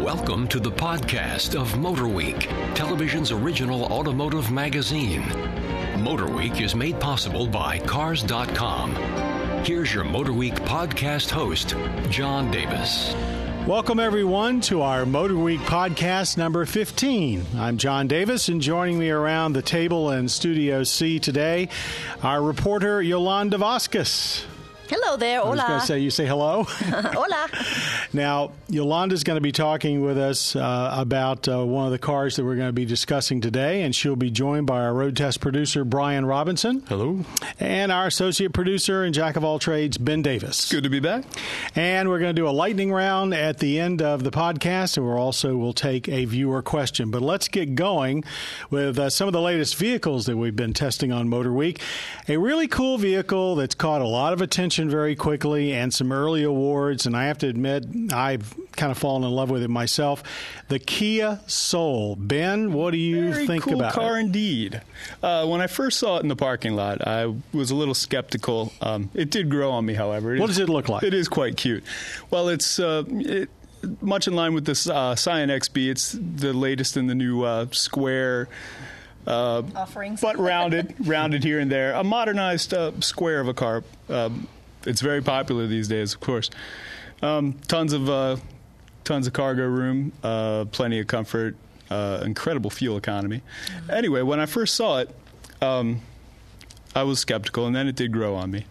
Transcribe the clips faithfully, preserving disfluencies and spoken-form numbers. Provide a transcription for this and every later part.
Welcome to the podcast of MotorWeek, television's original automotive magazine. MotorWeek is made possible by Cars dot com. Here's your MotorWeek podcast host, John Davis. Welcome, everyone, to our MotorWeek podcast number fifteen. I'm John Davis, and joining me around the table in Studio C today, our reporter, Yolanda Vasquez. Hello there. Hola. I was going to say, you say hello? Hola. Now, Yolanda's going to be talking with us uh, about uh, one of the cars that we're going to be discussing today, and she'll be joined by our road test producer, Brian Robinson. Hello. And our associate producer and jack of all trades, Ben Davis. Good to be back. And we're going to do a lightning round at the end of the podcast, and we'll also will take a viewer question. But let's get going with uh, some of the latest vehicles that we've been testing on MotorWeek. A really cool vehicle that's caught a lot of attention very quickly, and some early awards, and I have to admit, I've kind of fallen in love with it myself. The Kia Soul. Ben, what do you very think cool about car it? Car indeed. Uh, when I first saw it in the parking lot, I was a little skeptical. Um, it did grow on me, however. It what is, does it look like? It is quite cute. Well, it's uh, it, much in line with this uh, Scion X B. It's the latest in the new uh, square uh, offerings, but rounded, rounded here and there. A modernized uh, square of a car. Uh, It's very popular these days, of course. Um, tons of uh, tons of cargo room, uh, plenty of comfort, uh, incredible fuel economy. Mm-hmm. Anyway, when I first saw it, um, I was skeptical, and then it did grow on me.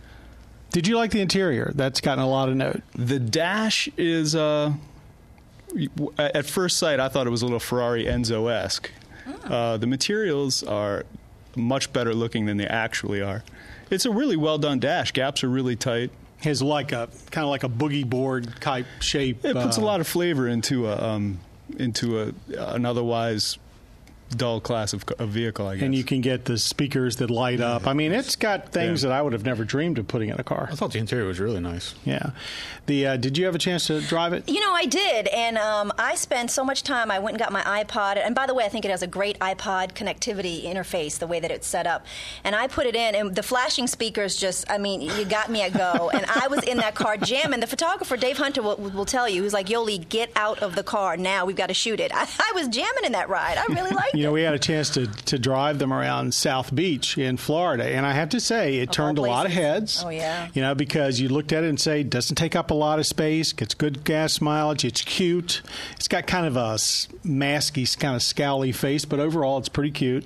Did you like the interior? That's gotten a lot of note. The dash is, uh, at first sight, I thought it was a little Ferrari Enzo-esque. Mm. Uh, the materials are much better looking than they actually are. It's a really well-done dash. Gaps are really tight. It has like a kind of like a boogie board type shape. It puts uh, a lot of flavor into a um, into a an otherwise dull class of, of vehicle, I guess. And you can get the speakers that light yeah, up. I mean, it's got things yeah. that I would have never dreamed of putting in a car. I thought the interior was really nice. Yeah. The uh, did you have a chance to drive it? You know, I did. And um, I spent so much time. I went and got my iPod. And by the way, I think it has a great iPod connectivity interface, the way that it's set up. And I put it in. And the flashing speakers just, I mean, you got me a go. And I was in that car jamming. The photographer, Dave Hunter, will, will tell you. He's like, Yoli, get out of the car now. We've got to shoot it. I, I was jamming in that ride. I really liked it. You know, we had a chance to, to drive them around South Beach in Florida, and I have to say, it of turned a lot of heads. Oh, yeah. You know, because you looked at it and say, it doesn't take up a lot of space, gets good gas mileage, it's cute. It's got kind of a masky, kind of scowly face, but overall, it's pretty cute.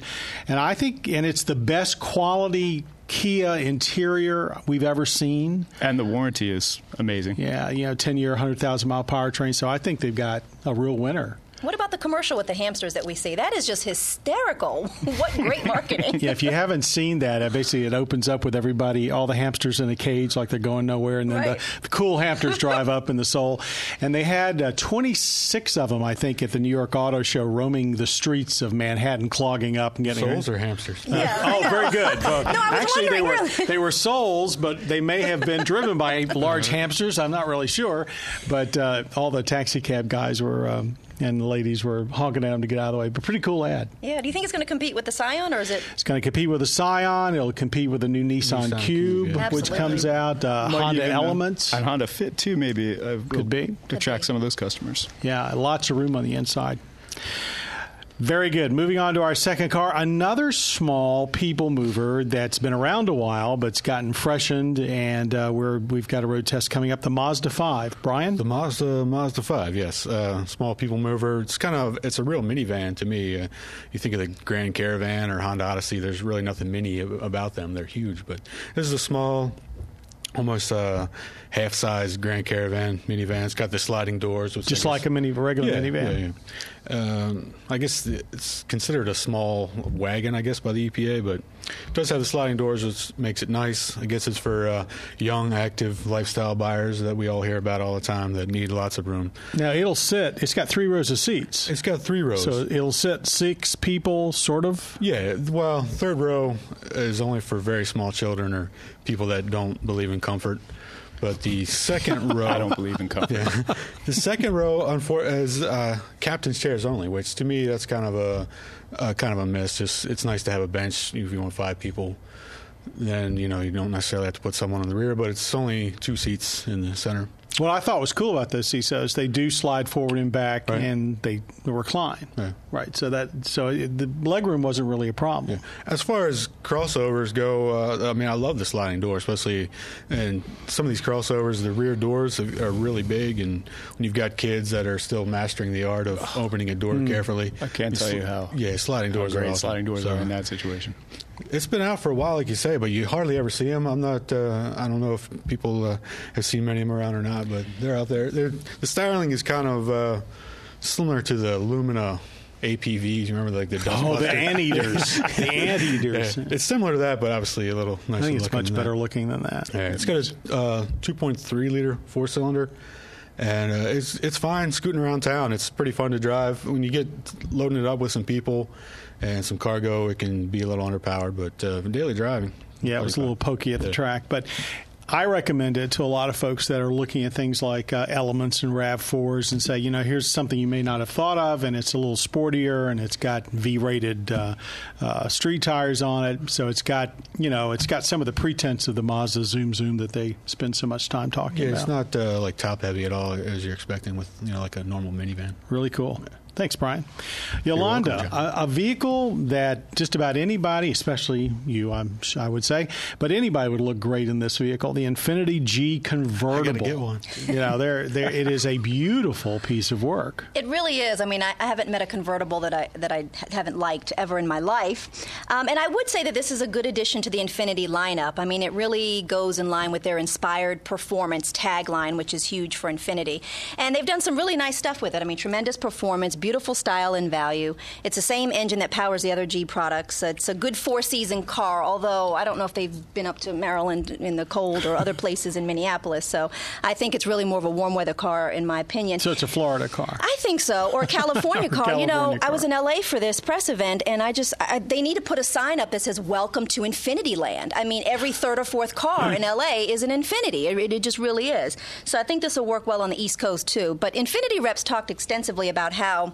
And I think, and it's the best quality Kia interior we've ever seen. And the warranty is amazing. Yeah, you know, ten-year, one hundred thousand mile powertrain, so I think they've got a real winner. What about the commercial with the hamsters that we see? That is just hysterical. What great marketing. Yeah, if you haven't seen that, basically it opens up with everybody, all the hamsters in a cage like they're going nowhere, and then right. the, the cool hamsters drive up in the Soul. And they had uh, twenty-six of them, I think, at the New York Auto Show, roaming the streets of Manhattan, clogging up and getting... Souls or hamsters? Uh, yeah, oh, very good. Well, no, I was actually, they were, really. they were souls, but they may have been driven by large hamsters. I'm not really sure. But uh, all the taxi cab guys were... Um, And the ladies were honking at them to get out of the way. But pretty cool ad. Yeah. Do you think it's going to compete with the Scion, or is it? It's going to compete with the Scion. It'll compete with the new Nissan, Nissan Cube, Cube yeah. which comes out. Uh, well, Honda Elements. And Honda Fit, too, maybe. Uh, Could be. To Could attract be. some of those customers. Yeah. Lots of room on the inside. Very good. Moving on to our second car, another small people mover that's been around a while, but's gotten freshened, and uh, we're, we've got a road test coming up, the Mazda five. Brian? The Mazda Mazda five, yes. Uh, small people mover. It's kind of, it's a real minivan to me. Uh, you think of the Grand Caravan or Honda Odyssey, there's really nothing mini about them. They're huge, but this is a small... Almost a uh, half-size Grand Caravan minivan. It's got the sliding doors. Which Just guess, like a mini, regular yeah, minivan. Yeah, yeah. Um, I guess it's considered a small wagon, I guess, by the E P A, but it does have the sliding doors, which makes it nice. I guess it's for uh, young, active lifestyle buyers that we all hear about all the time that need lots of room. Now, it'll sit. It's got three rows of seats. It's got three rows. So it'll sit six people, sort of? Yeah. Well, third row is only for very small children or people that don't believe in comfort, but the second row I don't believe in comfort. Yeah. The second row unfor- is uh, captain's chairs only, which to me that's kind of a uh, kind of a miss. Just it's nice to have a bench if you want five people. Then you know you don't necessarily have to put someone in the rear, but it's only two seats in the center. What I thought was cool about those seesaws, they do slide forward and back, right. and they recline. Right. right. So that so it, the legroom wasn't really a problem. Yeah. As far as crossovers go, uh, I mean, I love the sliding door, especially in some of these crossovers. The rear doors are really big, and when you've got kids that are still mastering the art of opening a door mm. carefully. I can't tell sl- you how. Yeah, sliding doors are awesome. Sliding doors so, are in that situation. It's been out for a while, like you say, but you hardly ever see them. I'm not, uh, I don't know if people uh, have seen many of them around or not, but they're out there. They're, the styling is kind of uh, similar to the Lumina A P Vs. You remember, like the oh, the anteaters, the anteaters. Yeah. It's similar to that, but obviously a little nicer. I think it's much better that. looking than that. Yeah, it's got a uh, two point three liter four cylinder. And uh, it's it's fine scooting around town. It's pretty fun to drive. When you get loading it up with some people and some cargo, it can be a little underpowered. But uh, for daily driving. Yeah, it was fun. A little pokey at the yeah. track. But I recommend it to a lot of folks that are looking at things like uh, Elements and RAV fours and say, you know, here's something you may not have thought of, and it's a little sportier, and it's got V-rated uh, uh, street tires on it. So it's got, you know, it's got some of the pretense of the Mazda Zoom Zoom that they spend so much time talking yeah, about. Yeah, it's not uh, like top-heavy at all, as you're expecting with, you know, like a normal minivan. Really cool. Yeah. Thanks, Brian. Yolanda, welcome, a, a vehicle that just about anybody, especially you, I'm, I would say, but anybody would look great in this vehicle, the Infiniti G convertible. I gotta get one. You know, there, there, it is a beautiful piece of work. It really is. I mean, I, I haven't met a convertible that I that I haven't liked ever in my life. Um, and I would say that this is a good addition to the Infiniti lineup. I mean, it really goes in line with their inspired performance tagline, which is huge for Infiniti. And they've done some really nice stuff with it. I mean, tremendous performance, beautiful style and value. It's the same engine that powers the other G products. It's a good four-season car, although I don't know if they've been up to Maryland in the cold or other places in Minneapolis. So I think it's really more of a warm-weather car, in my opinion. So it's a Florida car. I think so, or a California car. California you know, car. I was in L A for this press event, and I just I, they need to put a sign up that says, "Welcome to Infiniti Land." I mean, every third or fourth car in L A is an Infiniti. It, it just really is. So I think this will work well on the East Coast, too. But Infiniti reps talked extensively about how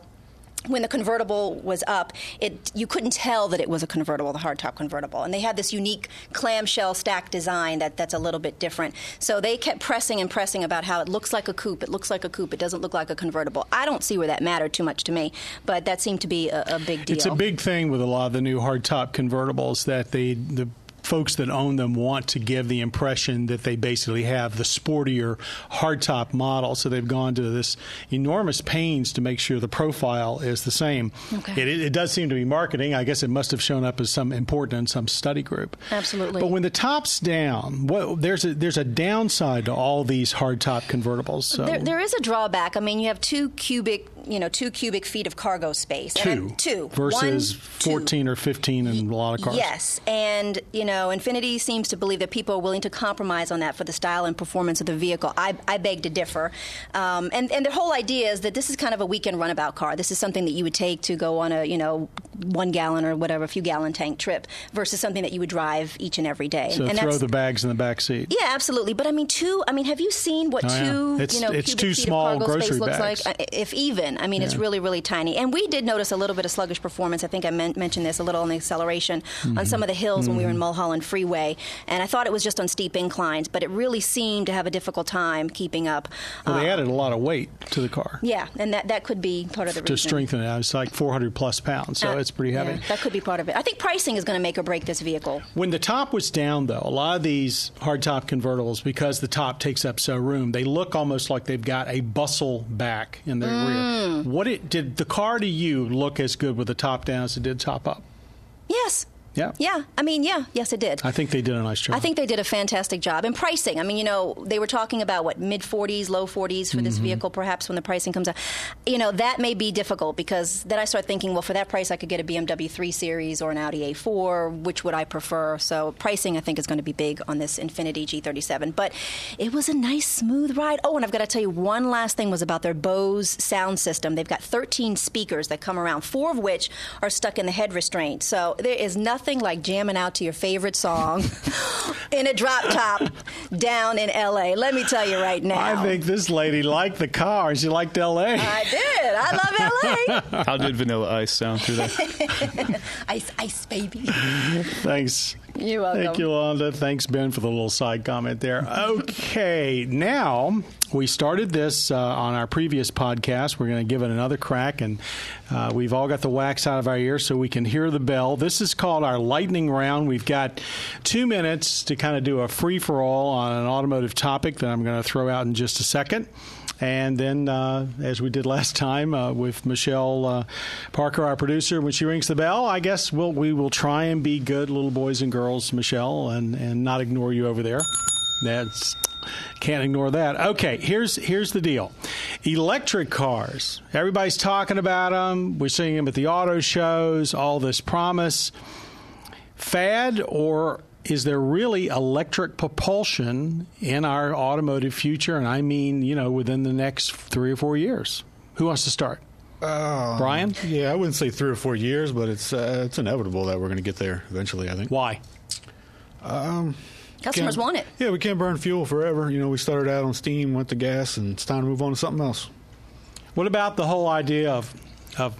when the convertible was up, it you couldn't tell that it was a convertible, the hardtop convertible. And they had this unique clamshell stack design that, that's a little bit different. So they kept pressing and pressing about how it looks like a coupe, it looks like a coupe, it doesn't look like a convertible. I don't see where that mattered too much to me, but that seemed to be a, a big deal. It's a big thing with a lot of the new hardtop convertibles that they, the folks that own them want to give the impression that they basically have the sportier hardtop model. So they've gone to this enormous pains to make sure the profile is the same. Okay. It, it does seem to be marketing. I guess it must have shown up as some important in some study group. Absolutely. But when the top's down, well, there's a, there's a downside to all these hardtop convertibles. So. There, there is a drawback. I mean, you have two cubic you know, two cubic feet of cargo space. Two. And two. Versus One, fourteen two. Or fifteen in a lot of cars. Yes. And, you know, Infiniti seems to believe that people are willing to compromise on that for the style and performance of the vehicle. I, I beg to differ. Um, and, and the whole idea is that this is kind of a weekend runabout car. This is something that you would take to go on a, you know, one gallon or whatever, a few gallon tank trip versus something that you would drive each and every day. So and throw the bags in the back seat. Yeah, absolutely. But, I mean, two, I mean, have you seen what oh, two, yeah. it's, you know, it's cubic feet of cargo space looks bags. Like? If even. I mean, yeah. It's really, really tiny. And we did notice a little bit of sluggish performance. I think I men- mentioned this a little on the acceleration mm-hmm. on some of the hills mm-hmm. when we were in Mulholland Freeway. And I thought it was just on steep inclines, but it really seemed to have a difficult time keeping up. Well, um, they added a lot of weight to the car. Yeah, and that, that could be part of the reason. To strengthen it. It's like four hundred plus pounds, so uh, it's pretty heavy. Yeah, that could be part of it. I think pricing is going to make or break this vehicle. When the top was down, though, a lot of these hardtop convertibles, because the top takes up so room, they look almost like they've got a bustle back in their mm. rear. What it did the car to you look as good with the top down as it did top up? Yes. Yeah. Yeah. I mean, yeah. Yes, it did. I think they did a nice job. I think they did a fantastic job. And pricing. I mean, you know, they were talking about, what, mid-forties, low forties for mm-hmm. this vehicle, perhaps, when the pricing comes out. You know, that may be difficult because then I start thinking, well, for that price, I could get a B M W three Series or an Audi A four. Which would I prefer? So pricing, I think, is going to be big on this Infiniti G thirty-seven. But it was a nice, smooth ride. Oh, and I've got to tell you, one last thing was about their Bose sound system. They've got thirteen speakers that come around, four of which are stuck in the head restraint. So there is nothing. Nothing like jamming out to your favorite song in a drop top down in L A. Let me tell you right now. I think this lady liked the car. She liked L A. I did. I love L A. How did Vanilla Ice sound through that? Ice, ice, baby. Thanks. You're welcome. Thank you, Yolanda. Thanks, Ben, for the little side comment there. Okay. Now, we started this uh, on our previous podcast. We're going to give it another crack, and uh, we've all got the wax out of our ears so we can hear the bell. This is called our lightning round. We've got two minutes to kind of do a free-for-all on an automotive topic that I'm going to throw out in just a second. And then, uh, as we did last time uh, with Michelle uh, Parker, our producer, when she rings the bell, I guess we'll, we will try and be good little boys and girls, Michelle, and, and not ignore you over there. That's can't ignore that. Okay, here's here's the deal. Electric cars. Everybody's talking about them. We're seeing them at the auto shows, all this promise. Fad, or is there really electric propulsion in our automotive future? And I mean, you know, within the next three or four years. Who wants to start? Um, Brian? Yeah, I wouldn't say three or four years, but it's uh, it's inevitable that we're going to get there eventually, I think. Why? Um, Customers want it. Yeah, we can't burn fuel forever. You know, we started out on steam, went to gas, and it's time to move on to something else. What about the whole idea of of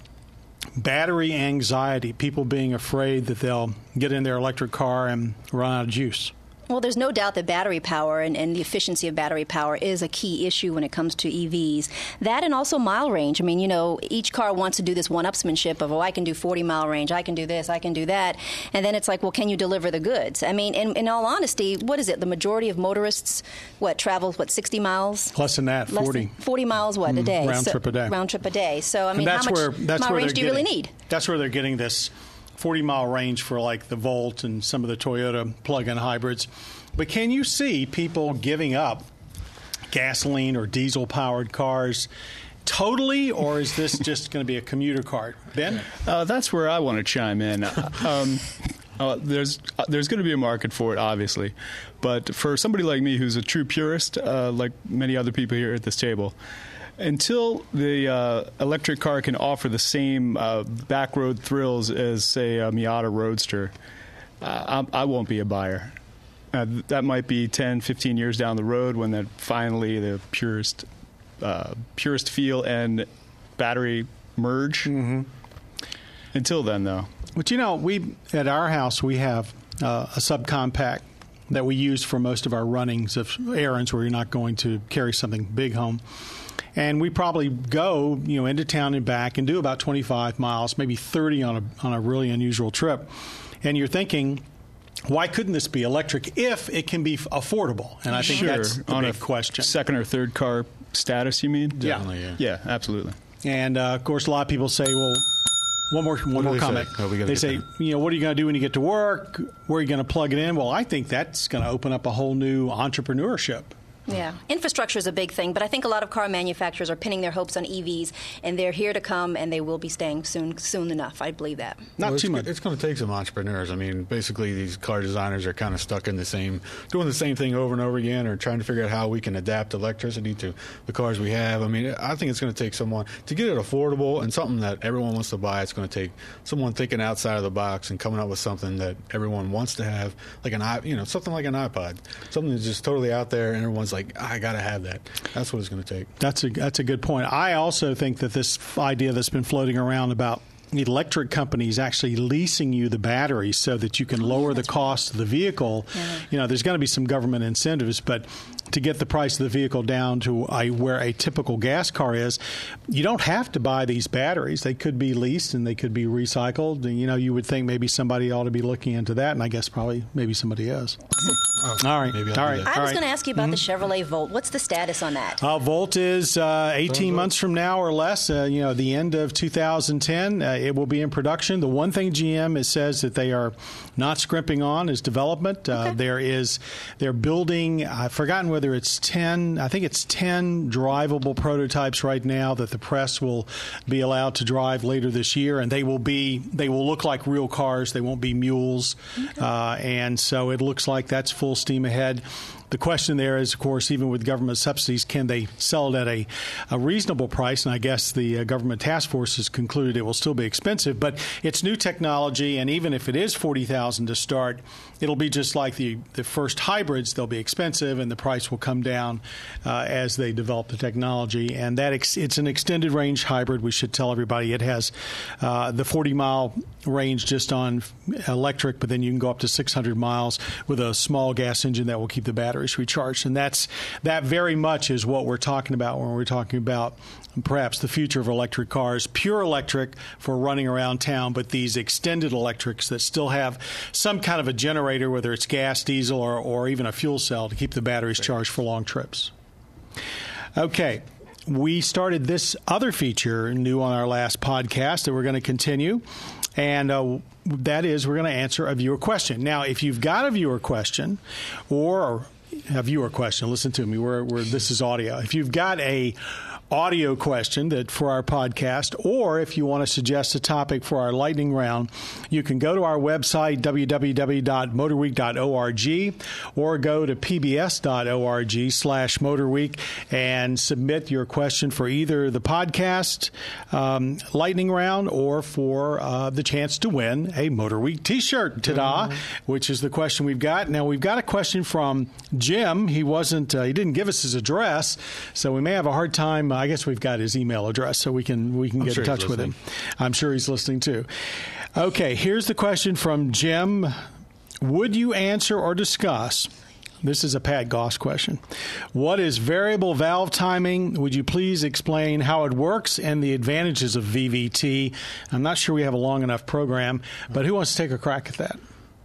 battery anxiety, people being afraid that they'll get in their electric car and run out of juice? Well, there's no doubt that battery power and, and the efficiency of battery power is a key issue when it comes to E Vs. That and also mile range. I mean, you know, each car wants to do this one-upsmanship of, oh, I can do forty-mile range, I can do this, I can do that. And then it's like, well, can you deliver the goods? I mean, in, in all honesty, what is it? The majority of motorists, what, travel, what, sixty miles? Less than that, forty. Than forty miles, what, mm, a day? Round so, trip a day. Round trip a day. So, I mean, how much where, mile range do you getting, really need? That's where they're getting this forty-mile range for, like, the Volt and some of the Toyota plug-in hybrids. But can you see people giving up gasoline or diesel-powered cars totally, or is this just going to be a commuter car? Ben? Uh, that's where I want to chime in. um, uh, there's uh, there's going to be a market for it, obviously. But for somebody like me who's a true purist, uh, like many other people here at this table, until the uh, electric car can offer the same uh, back road thrills as, say, a Miata Roadster, uh, I, I won't be a buyer. Uh, that might be ten, fifteen years down the road when that finally the purest, uh, purest feel and battery merge. Mm-hmm. Until then, though. But, you know, we at our house, we have uh, a subcompact that we use for most of our runnings of errands where you're not going to carry something big home. And we probably go, you know, into town and back and do about twenty-five miles, maybe thirty on a on a really unusual trip. And you're thinking, why couldn't this be electric if it can be affordable? And I think sure. that's the on big a question. Second or third car status, you mean? Definitely, yeah. Yeah, yeah, absolutely. And, uh, of course, a lot of people say, well, one more one what more comment. Say? Oh, they say, them. you know, what are you going to do when you get to work? Where are you going to plug it in? Well, I think that's going to open up a whole new entrepreneurship. Yeah. Infrastructure is a big thing, but I think a lot of car manufacturers are pinning their hopes on E Vs, and they're here to come, and they will be staying soon soon enough. I believe that. Not well, too much. It's going to take some entrepreneurs. I mean, basically, these car designers are kind of stuck in the same, doing the same thing over and over again, or trying to figure out how we can adapt electricity to the cars we have. I mean, I think it's going to take someone to get it affordable and something that everyone wants to buy. It's going to take someone thinking outside of the box and coming up with something that everyone wants to have, like an you know, something like an iPod, something that's just totally out there, and everyone's like, I got to have that. That's what it's going to take. That's a that's a good point. I also think that this idea that's been floating around about electric companies actually leasing you the battery so that you can lower the cost of the vehicle, yeah. you know, there's going to be some government incentives, but to get the price of the vehicle down to a, where a typical gas car is, you don't have to buy these batteries. They could be leased and they could be recycled. And, you know, you would think maybe somebody ought to be looking into that, and I guess probably maybe somebody is. Oh, all right. Maybe All right. I was right. going to ask you about mm-hmm. the Chevrolet Volt. What's the status on that? Uh, Volt is uh, eighteen months from now or less. Uh, you know, the end of two thousand ten, uh, it will be in production. The one thing G M is, says that they are not scrimping on is development. Okay. Uh, there is, they're building, I've forgotten whether it's ten, I think it's ten drivable prototypes right now that the press will be allowed to drive later this year, and they will be, they will look like real cars. They won't be mules. Okay. Uh, and so it looks like that's full steam ahead. The question there is, of course, even with government subsidies, can they sell it at a, a reasonable price? And I guess the uh, government task force has concluded it will still be expensive, but it's new technology, and even if it is forty thousand dollars to start, it'll be just like the, the first hybrids. They'll be expensive, and the price will come down uh, as they develop the technology. And that ex- it's an extended range hybrid. We should tell everybody it has uh, the forty-mile range just on electric, but then you can go up to six hundred miles with a small gas engine that will keep the battery batteries recharged. And that's that very much is what we're talking about when we're talking about perhaps the future of electric cars, pure electric for running around town, but these extended electrics that still have some kind of a generator, whether it's gas, diesel, or, or even a fuel cell to keep the batteries charged for long trips. Okay. We started this other feature new on our last podcast that we're going to continue, and uh, that is we're going to answer a viewer question. Now, if you've got a viewer question or a viewer question, listen to me. We're, we're, this is audio. If you've got a audio question that for our podcast, or if you want to suggest a topic for our lightning round, you can go to our website, w w w dot motor week dot org, or go to p b s dot org slash motor week and submit your question for either the podcast um, lightning round or for uh, the chance to win a Motor Week t-shirt, ta-da, mm-hmm. which is the question we've got. Now, we've got a question from Jim. He wasn't, uh, he didn't give us his address, so we may have a hard time. I guess we've got his email address, so we can we can I'm get sure in touch with him. I'm sure he's listening, too. Okay, here's the question from Jim. Would you answer or discuss, this is a Pat Goss question, what is variable valve timing? Would you please explain how it works and the advantages of V V T? I'm not sure we have a long enough program, but who wants to take a crack at that?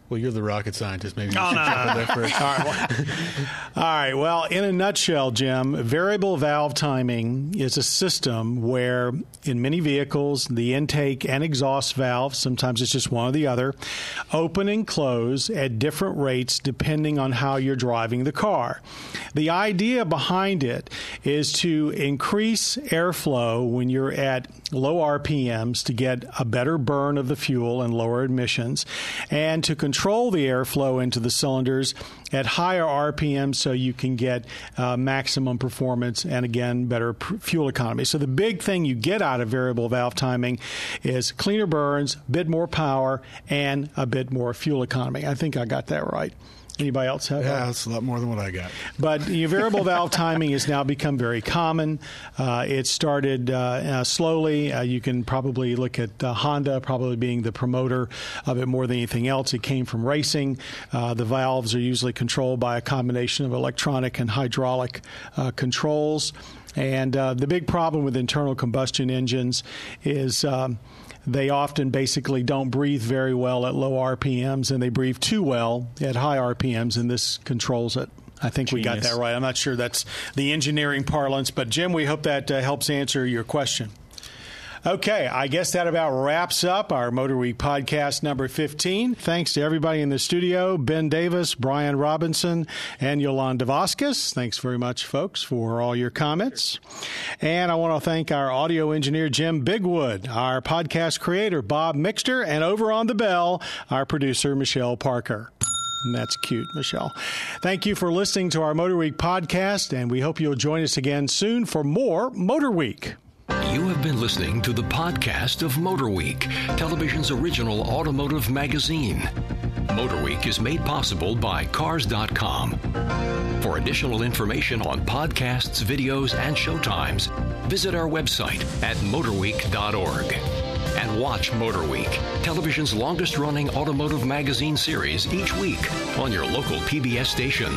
Well, you're the rocket scientist. Maybe you oh, should no. start there first. All right, well, all right. Well, in a nutshell, Jim, variable valve timing is a system where in many vehicles, the intake and exhaust valves, sometimes it's just one or the other, open and close at different rates depending on how you're driving the car. The idea behind it is to increase airflow when you're at low R P Ms to get a better burn of the fuel and lower emissions, and to control Control the airflow into the cylinders at higher R P M so you can get uh, maximum performance and, again, better pr- fuel economy. So the big thing you get out of variable valve timing is cleaner burns, a bit more power, and a bit more fuel economy. I think I got that right. Anybody else have yeah, that? Yeah, that's a lot more than what I got. But your variable valve timing has now become very common. Uh, it started uh, uh, slowly. Uh, you can probably look at uh, Honda probably being the promoter of it more than anything else. It came from racing. Uh, the valves are usually controlled by a combination of electronic and hydraulic uh, controls. And uh, the big problem with internal combustion engines is um, they often basically don't breathe very well at low R P Ms, and they breathe too well at high R P Ms, and this controls it. I think Genius. We got that right. I'm not sure that's the engineering parlance, but Jim, we hope that uh, helps answer your question. Okay, I guess that about wraps up our Motor Week podcast number fifteen. Thanks to everybody in the studio, Ben Davis, Brian Robinson, and Yolanda Vasquez. Thanks very much, folks, for all your comments. And I want to thank our audio engineer, Jim Bigwood, our podcast creator, Bob Mixter, and over on the bell, our producer, Michelle Parker. And that's cute, Michelle. Thank you for listening to our Motor Week podcast, and we hope you'll join us again soon for more Motor Week. You have been listening to the podcast of MotorWeek, television's original automotive magazine. MotorWeek is made possible by cars dot com. For additional information on podcasts, videos, and showtimes, visit our website at motor week dot org. And watch MotorWeek, television's longest-running automotive magazine series, each week on your local P B S station.